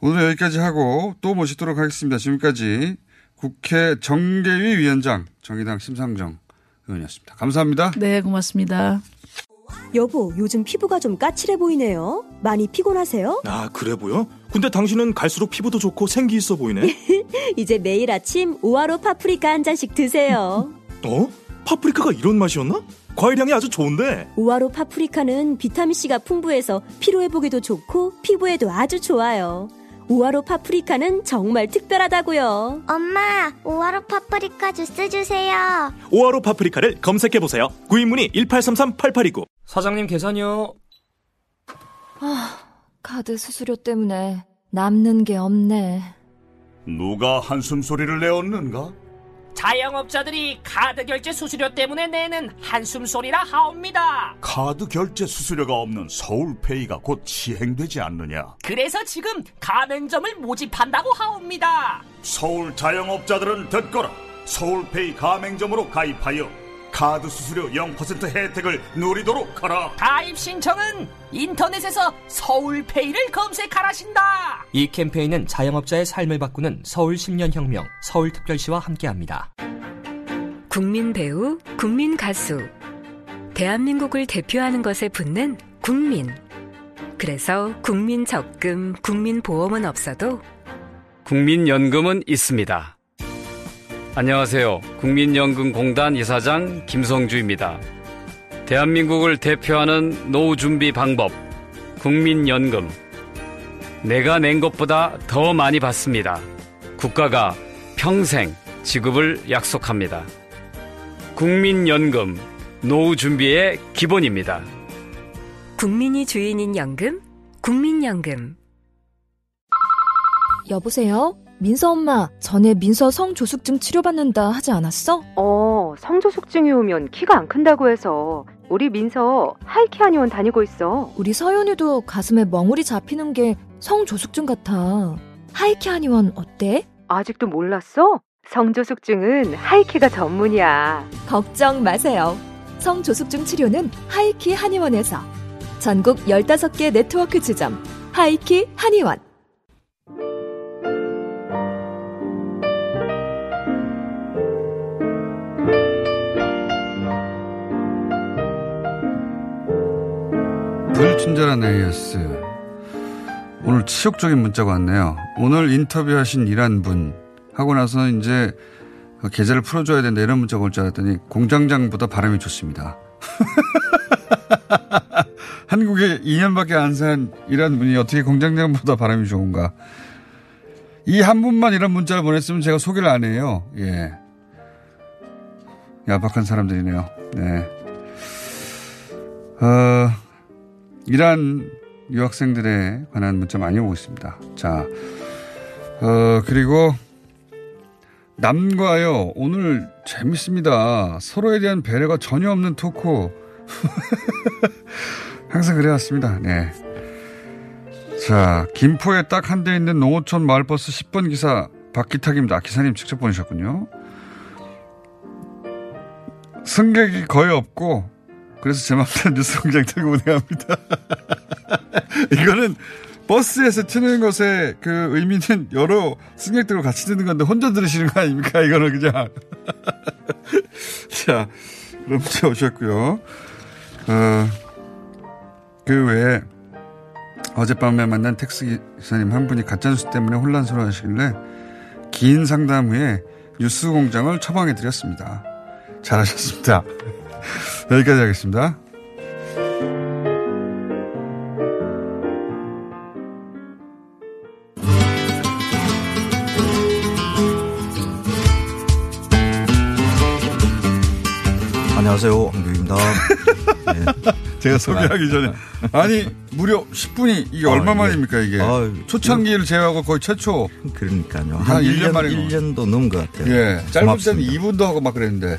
오늘 여기까지 하고 또 모시도록 하겠습니다. 지금까지 국회 정계위 위원장 정의당 심상정 의원이었습니다. 감사합니다. 네, 고맙습니다. 여보, 요즘 피부가 좀 까칠해 보이네요. 많이 피곤하세요? 아, 그래 보여? 근데 당신은 갈수록 피부도 좋고 생기 있어 보이네. 이제 매일 아침 오아로 파프리카 한 잔씩 드세요. 어? 파프리카가 이런 맛이었나? 과일향이 아주 좋은데. 오아로 파프리카는 비타민C가 풍부해서 피로회복에도 좋고 피부에도 아주 좋아요. 오아로 파프리카는 정말 특별하다고요. 엄마, 오아로 파프리카 주스 주세요. 오아로 파프리카를 검색해보세요. 구입문의 일팔삼삼 팔팔이구. 사장님 계산이요. 아, 카드 수수료 때문에 남는 게 없네. 누가 한숨소리를 내었는가? 자영업자들이 카드 결제 수수료 때문에 내는 한숨소리라 하옵니다. 카드 결제 수수료가 없는 서울페이가 곧 시행되지 않느냐. 그래서 지금 가맹점을 모집한다고 하옵니다. 서울 자영업자들은 듣거라. 서울페이 가맹점으로 가입하여 카드 수수료 영 퍼센트 혜택을 누리도록 하라. 가입 신청은 인터넷에서 서울페이를 검색하라신다. 이 캠페인은 자영업자의 삶을 바꾸는 서울 십 년 혁명, 서울특별시와 함께합니다. 국민 배우, 국민 가수. 대한민국을 대표하는 것에 붙는 국민. 그래서 국민 적금, 국민 보험은 없어도 국민연금은 있습니다. 안녕하세요. 국민연금공단 이사장 김성주입니다. 대한민국을 대표하는 노후준비 방법, 국민연금. 내가 낸 것보다 더 많이 받습니다. 국가가 평생 지급을 약속합니다. 국민연금, 노후준비의 기본입니다. 국민이 주인인 연금, 국민연금. 여보세요? 민서 엄마, 전에 민서 성조숙증 치료받는다 하지 않았어? 어, 성조숙증이 오면 키가 안 큰다고 해서 우리 민서 하이키 한의원 다니고 있어. 우리 서연이도 가슴에 멍울이 잡히는 게 성조숙증 같아. 하이키 한의원 어때? 아직도 몰랐어? 성조숙증은 하이키가 전문이야. 걱정 마세요. 성조숙증 치료는 하이키 한의원에서. 전국 열다섯 개 네트워크 지점 하이키 한의원. 친절한 에이에스. 오늘 치욕적인 문자가 왔네요. 오늘 인터뷰하신 일한 분 하고 나서 이제 계좌를 풀어줘야 된다 이런 문자가 올 줄 알았더니 공장장보다 바람이 좋습니다. 한국에 이 년밖에 안 산 일한 분이 어떻게 공장장보다 바람이 좋은가. 이 한 분만 이런 문자를 보냈으면 제가 소개를 안 해요. 예, 야박한 사람들이네요. 네. 어... 이란 유학생들에 관한 문자 많이 오고 있습니다. 자, 어, 그리고 남과요. 오늘 재밌습니다. 서로에 대한 배려가 전혀 없는 토크. 항상 그래왔습니다. 네. 자, 김포에 딱 한 대 있는 농어촌 마을버스 십 번 기사 박기탁입니다. 기사님 직접 보내셨군요. 승객이 거의 없고 그래서 제 맘대로 뉴스 공장 들고 운행합니다. 이거는 버스에서 트는 것의 그 의미는 여러 승객들과 같이 듣는 건데 혼자 들으시는 거 아닙니까? 이거는 그냥. 자, 럼치 오셨고요. 어, 그 외에 어젯밤에 만난 택시 기사님 한 분이 가짜뉴스 때문에 혼란스러워 하시길래 긴 상담 후에 뉴스 공장을 처방해 드렸습니다. 잘하셨습니다. 여기까지 하겠습니다. 안녕하세요, 황규입니다. 네. 제가 소개하기 전에 아니 무려 십 분이 이게 아, 얼마 만입니까 이게? 아, 초창기를 제외하고 거의 최초. 그러니까요. 한, 한 일 년 만에 일 년도 넘은 것 같아요. 예, 짧은 때는 이 분도 하고 막 그랬는데.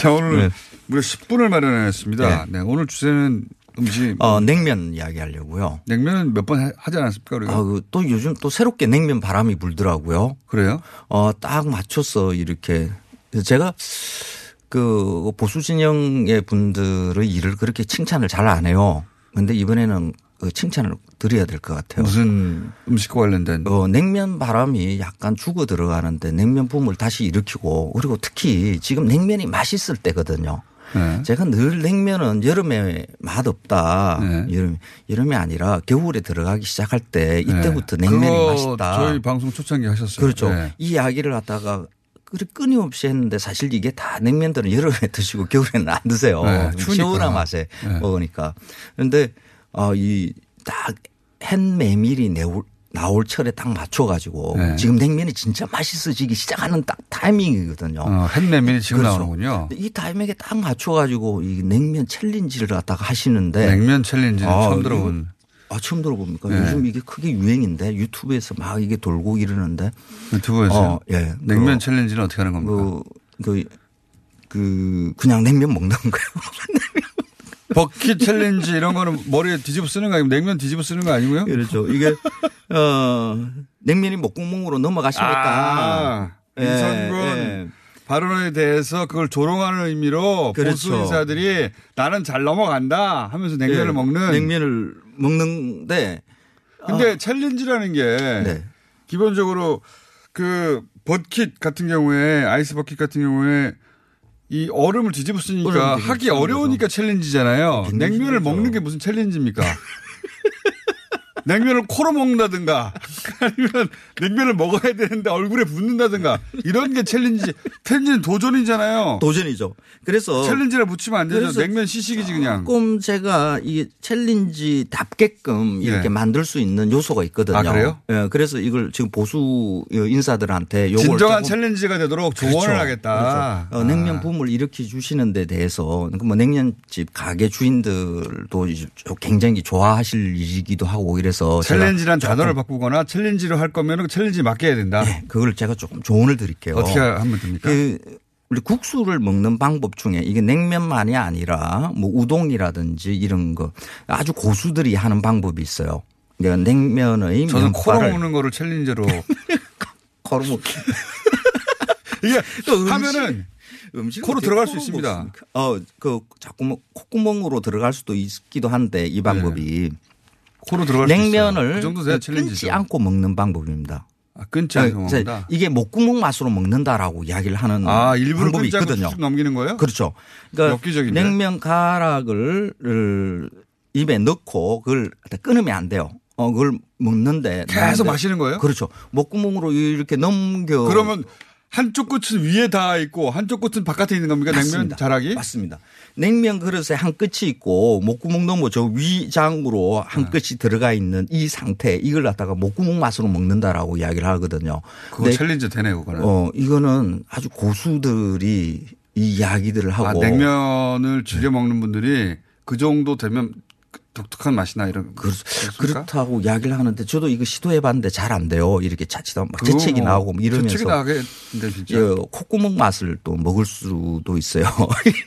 자, 오늘 네. 무려 십 분을 마련했습니다. 네. 네, 오늘 주제는 음식. 어, 냉면 이야기하려고요. 냉면은 몇 번 하지 않았습니까 우리가? 아, 그, 또 요즘 또 새롭게 냉면 바람이 불더라고요. 그래요? 어, 딱 맞춰서 이렇게 제가. 그 보수 진영의 분들의 일을 그렇게 칭찬을 잘 안 해요. 그런데 이번에는 그 칭찬을 드려야 될 것 같아요. 무슨 음식과 관련된? 어, 냉면 바람이 약간 죽어 들어가는데 냉면 붐을 다시 일으키고 그리고 특히 지금 냉면이 맛있을 때거든요. 네. 제가 늘 냉면은 여름에 맛없다. 네. 여름, 여름이 아니라 겨울에 들어가기 시작할 때 이때부터 네. 냉면이 맛있다. 저희 방송 초창기 하셨어요. 그렇죠. 네. 이 이야기를 갖다가 그래 끊임없이 했는데 사실 이게 다 냉면들은 여름에 드시고 겨울에는 안 드세요. 네, 시원한 맛에 네. 먹으니까. 그런데 어, 이 딱 햇메밀이 나올, 나올 철에 딱 맞춰가지고 네. 지금 냉면이 진짜 맛있어지기 시작하는 딱 타이밍이거든요. 어, 햇메밀이 지금 그렇죠. 나오는군요. 이 타이밍에 딱 맞춰가지고 이 냉면 챌린지를 갖다가 하시는데 냉면 챌린지는 아, 처음 들어본. 아, 처음 들어봅니까? 네. 요즘 이게 크게 유행인데 유튜브에서 막 이게 돌고 이러는데. 유튜브에서요? 어, 예. 냉면 그, 챌린지는 어떻게 하는 겁니까? 그, 그, 그, 그냥 냉면 먹는 거예요. 버킷 챌린지 이런 거는 머리에 뒤집어 쓰는 거 아니고 냉면 뒤집어 쓰는 거 아니고요? 그렇죠. 이게, 어, 냉면이 목구멍으로 넘어가시니까. 아, 인선군. 예, 예. 발언에 대해서 그걸 조롱하는 의미로 그렇죠. 보수 인사들이 나는 잘 넘어간다 하면서 냉면을 예, 먹는. 냉면을 먹는데. 근데 아. 챌린지라는 게 네. 기본적으로 그 버킷 같은 경우에 아이스 버킷 같은 경우에 이 얼음을 뒤집어 쓰니까 하기 어려우니까 거죠. 챌린지잖아요. 냉면을 먹는 게 무슨 챌린지입니까? 냉면을 코로 먹는다든가 아니면 냉면을 먹어야 되는데 얼굴에 붓는다든가 이런 게 챌린지. 챌린지는 도전이잖아요. 도전이죠. 그래서 챌린지를 붙이면 안 되죠. 냉면 시식이지 그냥. 조금 제가 이 챌린지답게끔 이렇게 네. 만들 수 있는 요소가 있거든요. 아, 그래요? 예, 그래서 이걸 지금 보수 인사들한테 요걸 진정한 챌린지가 되도록 조언을 그렇죠. 하겠다. 그렇죠. 어, 냉면 붐을 일으켜 주시는 데 대해서 뭐 냉면집 가게 주인들도 굉장히 좋아하실 일이기도 하고 이래서 챌린지란 단어를 바꾸거나 챌린지로 할 거면 챌린지 맡겨야 된다. 네, 그걸 제가 조금 조언을 드릴게요. 어떻게 하면 됩니까? 그 우리 국수를 먹는 방법 중에 이게 냉면만이 아니라 뭐 우동이라든지 이런 거 아주 고수들이 하는 방법이 있어요. 그러니까 냉면의 저는 코로 먹는 거를 챌린지로 코로 먹. 이게 하면은. 코로 들어갈 수 있습니다. 어, 그 자꾸 콧구멍으로 들어갈 수도 있기도 한데 이 방법이. 네. 코로 들어갈 수 있어요. 냉면을 그 끊지 않고 먹는 방법입니다. 아, 끊지 않고 먹는다. 이게 목구멍 맛으로 먹는다라고 이야기를 하는 아, 일부러 방법이 있거든요. 넘기는 거예요? 그렇죠. 그러니까 엽기적인데. 냉면 가락을 입에 넣고 그걸 끊으면 안 돼요. 어, 그걸 먹는데 계속 마시는 거예요? 그렇죠. 목구멍으로 이렇게 넘겨. 그러면 한쪽 끝은 위에 다 있고 한쪽 끝은 바깥에 있는 겁니까? 맞습니다. 냉면 자락이? 맞습니다. 냉면 그릇에 한 끝이 있고 목구멍 넘어 저 위장으로 한 네. 끝이 들어가 있는 이 상태 이걸 갖다가 목구멍 맛으로 먹는다라고 이야기를 하거든요. 그거 챌린지 되네요. 그거는. 어, 이거는 아주 고수들이 이 이야기들을 하고. 아, 냉면을 즐겨 먹는 분들이 그 정도 되면 독특한 맛이나 이런. 그렇, 그렇다고 이야기를 하는데 저도 이거 시도해봤는데 잘 안 돼요. 이렇게 자칫 막 재채기 뭐 나오고 이러면서. 재채기 나겠는데 진짜. 예, 콧구멍 맛을 또 먹을 수도 있어요.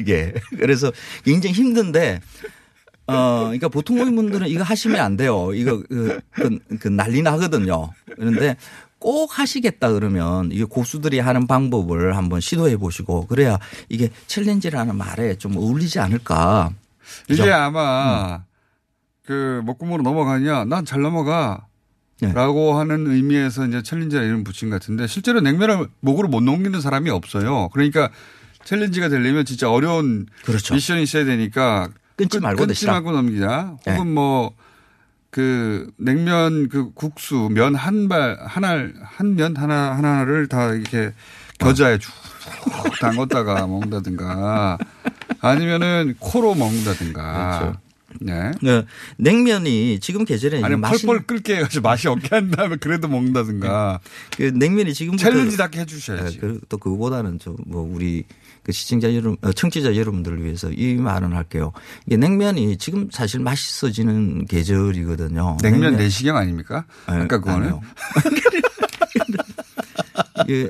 이게. 그래서 굉장히 힘든데 어, 그러니까 보통 국민분들은 이거 하시면 안 돼요. 이거 그, 그, 그 난리 나거든요. 그런데 꼭 하시겠다 그러면 이게 고수들이 하는 방법을 한번 시도해 보시고 그래야 이게 챌린지라는 말에 좀 어울리지 않을까. 이제 그죠? 아마 음. 그 먹구멍으로 넘어가냐, 난 잘 넘어가. 네. 라고 하는 의미에서 이제 챌린지라는 이름 붙인 것 같은데 실제로 냉면을 목으로 못 넘기는 사람이 없어요. 그러니까 챌린지가 되려면 진짜 어려운 그렇죠. 미션이 있어야 되니까 끊지 말고, 끊지 말고 넘기자. 네. 혹은 뭐 그 냉면 그 국수 면 한 발 한 알 한 면 하나 하나를 다 이렇게 겨자에 쭉 담궜다가 먹는다든가 아니면은 코로 먹는다든가. 그렇죠. 네. 네. 냉면이 지금 계절에 아니 펄펄 끓게 해가지고 맛이 없게 한 다음에 그래도 먹는다든가. 네. 그 냉면이 지금 챌린지답게 해주셔야지. 네. 또 그거보다는 좀 뭐 우리 그 시청자 여러분, 청취자 여러분들을 위해서 이 말은 할게요. 이게 냉면이 지금 사실 맛있어지는 계절이거든요. 냉면, 냉면. 내시경 아닙니까? 아까 그거는. 예.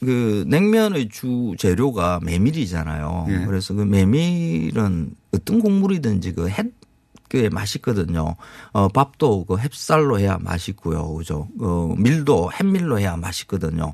그 냉면의 주 재료가 메밀이잖아요. 예. 그래서 그 메밀은 어떤 국물이든지 그 햇 꽤 맛있거든요. 어, 밥도 그 햅쌀로 해야 맛있고요, 그죠? 어, 밀도 햇밀로 해야 맛있거든요.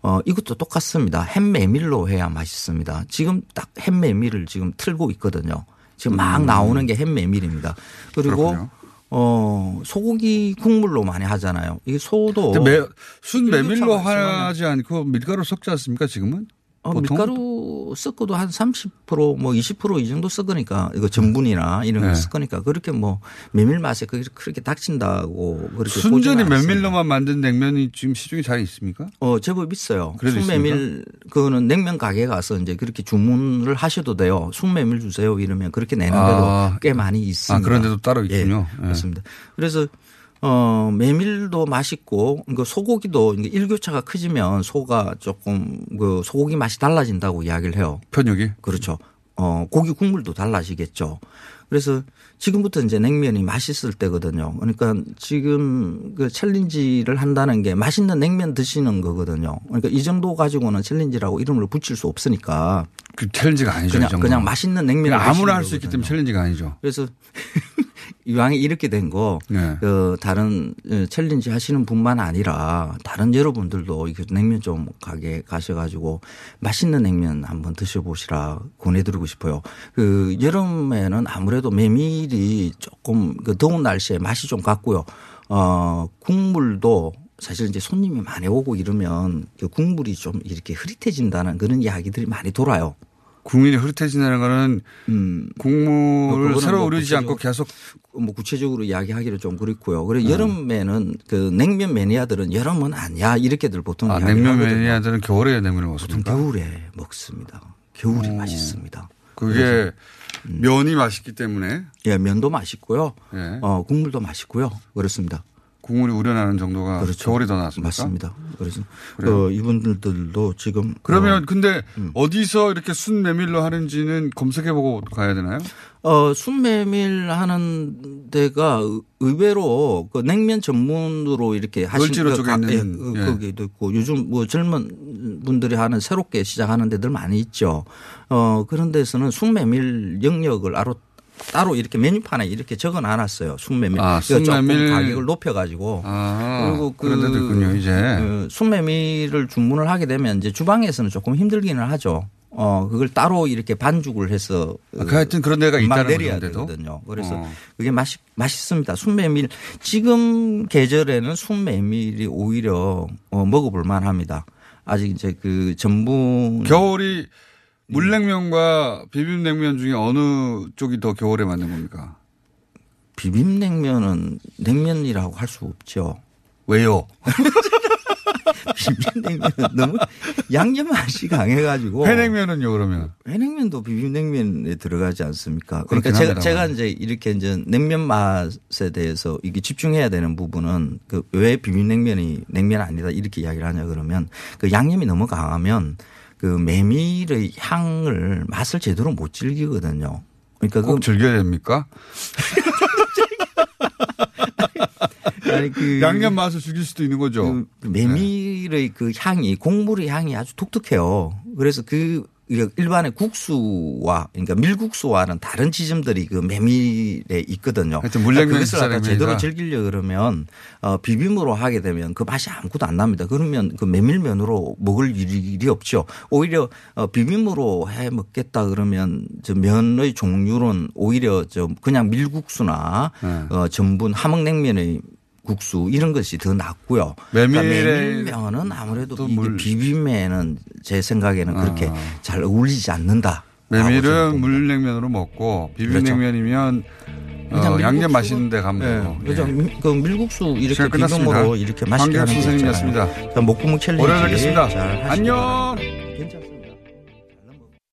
어, 이것도 똑같습니다. 햇메밀로 해야 맛있습니다. 지금 딱 햇메밀을 지금 틀고 있거든요. 지금 막 음. 나오는 게 햇메밀입니다. 그리고 그렇군요. 어 소고기 국물로 많이 하잖아요. 이게 소도 매, 순 메밀로 하지 않고 밀가루 섞지 않습니까 지금은? 어, 밀가루 섞어도 한 삼십 퍼센트 뭐 이십 퍼센트 이 정도 섞으니까 이거 전분이나 이런 네. 거 섞으니까 그렇게 뭐 메밀 맛에 그렇게 닥친다고 그렇게 순전히 메밀로만 만든 냉면이 지금 시중에 잘 있습니까? 어 제법 있어요. 순메밀 그거는 냉면 가게 가서 이제 그렇게 주문을 하셔도 돼요. 순메밀 주세요 이러면 그렇게 내는 데도 아. 꽤 많이 있습니다. 아, 그런 데도 따로 있군요. 예, 그렇습니다. 네. 그래서 어, 메밀도 맛있고, 그 소고기도 일교차가 커지면 소가 조금 그 소고기 맛이 달라진다고 이야기를 해요. 편육이? 그렇죠. 어, 고기 국물도 달라지겠죠. 그래서 지금부터 이제 냉면이 맛있을 때거든요. 그러니까 지금 그 챌린지를 한다는 게 맛있는 냉면 드시는 거거든요. 그러니까 이 정도 가지고는 챌린지라고 이름을 붙일 수 없으니까. 그 챌린지가 아니죠. 그냥, 그냥 맛있는 냉면을 그냥 아무나 할 수 있기 때문에 챌린지가 아니죠. 그래서 이왕에 이렇게 된 거 네. 그 다른 챌린지 하시는 분만 아니라 다른 여러분들도 이렇게 냉면 좀 가게 가셔 가지고 맛있는 냉면 한번 드셔보시라 권해드리고 싶어요. 그 여름에는 아무래도 메밀이 조금 그 더운 날씨에 맛이 좀 같고요. 어 국물도 사실 이제 손님이 많이 오고 이러면 그 국물이 좀 이렇게 흐릿해진다는 그런 이야기들이 많이 돌아요. 국물이 흐릿해진다는 거는 음, 국물을 새로 우리지 뭐 않고 계속 뭐 구체적으로 이야기하기는 좀 그렇고요. 그래 음. 여름에는 그 냉면 매니아들은 여름은 아니야 이렇게들 보통 아, 냉면 하거든요. 매니아들은 겨울에 냉면을 먹습니다. 겨울에 먹습니다. 겨울이 오. 맛있습니다. 그게 음. 면이 맛있기 때문에 예 면도 맛있고요. 예. 어 국물도 맛있고요. 그렇습니다. 국물이 우려나는 정도가 그렇죠. 겨울이 더 나왔습니까? 맞습니다. 그래서 어, 이분들도 지금 그러면 어, 근데 음. 어디서 이렇게 순메밀로 하는지는 검색해보고 가야 되나요? 어, 순메밀 하는 데가 의외로 그 냉면 전문으로 이렇게 하시는 그 쪽에 가, 있는 예, 예. 거기도 있고 요즘 뭐 젊은 분들이 하는 새롭게 시작하는 데들 많이 있죠. 어, 그런 데서는 순메밀 영역을 알아. 따로 이렇게 메뉴판에 이렇게 적어놔놨어요. 순메밀. 아, 순메밀. 조금 가격을 높여가지고. 아, 그리고 그 그런 데도 있군요, 이제. 그 순메밀을 주문을 하게 되면 이제 주방에서는 조금 힘들기는 하죠. 어, 그걸 따로 이렇게 반죽을 해서. 아, 그 하여튼 그런 데가 있다는 내려야 되거든요. 그래서 어. 그게 맛이, 맛있습니다. 순메밀. 지금 계절에는 순메밀이 오히려 어, 먹어볼 만합니다. 아직 이제 그 전분. 겨울이 물냉면과 비빔냉면 중에 어느 쪽이 더 겨울에 맞는 겁니까? 비빔냉면은 냉면이라고 할 수 없죠. 왜요? 비빔냉면은 너무 양념 맛이 강해가지고. 회냉면은요 그러면? 회냉면도 비빔냉면에 들어가지 않습니까? 그러니까 제가, 제가 이제 이렇게 이제 냉면 맛에 대해서 이게 집중해야 되는 부분은 그 왜 비빔냉면이 냉면 아니다 이렇게 이야기를 하냐 그러면 그 양념이 너무 강하면. 그 메밀의 향을 맛을 제대로 못 즐기거든요. 그러니까 꼭 그 즐겨야 됩니까? 아니 그 양념 맛을 즐길 수도 있는 거죠. 그 메밀의 네. 그 향이 국물의 향이 아주 독특해요. 그래서 그 일반의 국수와 그러니까 밀국수와는 다른 지점들이 그 메밀에 있거든요. 그러니까 그것을 아까 제대로 즐기려 그러면 어, 비빔으로 하게 되면 그 맛이 아무것도 안 납니다. 그러면 그 메밀면으로 먹을 일이 없죠. 오히려 어, 비빔으로 해 먹겠다 그러면 저 면의 종류는 오히려 저 그냥 밀국수나 네. 어, 전분 함흥냉면의 국수 이런 것이 더 낫고요. 그러니까 메밀면은 아무래도 이게 비빔면은 제 생각에는 그렇게 아. 잘 어울리지 않는다. 메밀은 물냉면으로 먹고 비빔냉면이면 그렇죠. 어, 양념 맛있는데 가면 되고. 네. 그렇죠. 예. 그 밀국수 이렇게 비빔으로 이렇게 맛있게 하는 게 있잖아요. 황교수 선생님이었습니다. 목구멍 챌린지 잘 하시기 바랍니다. 안녕.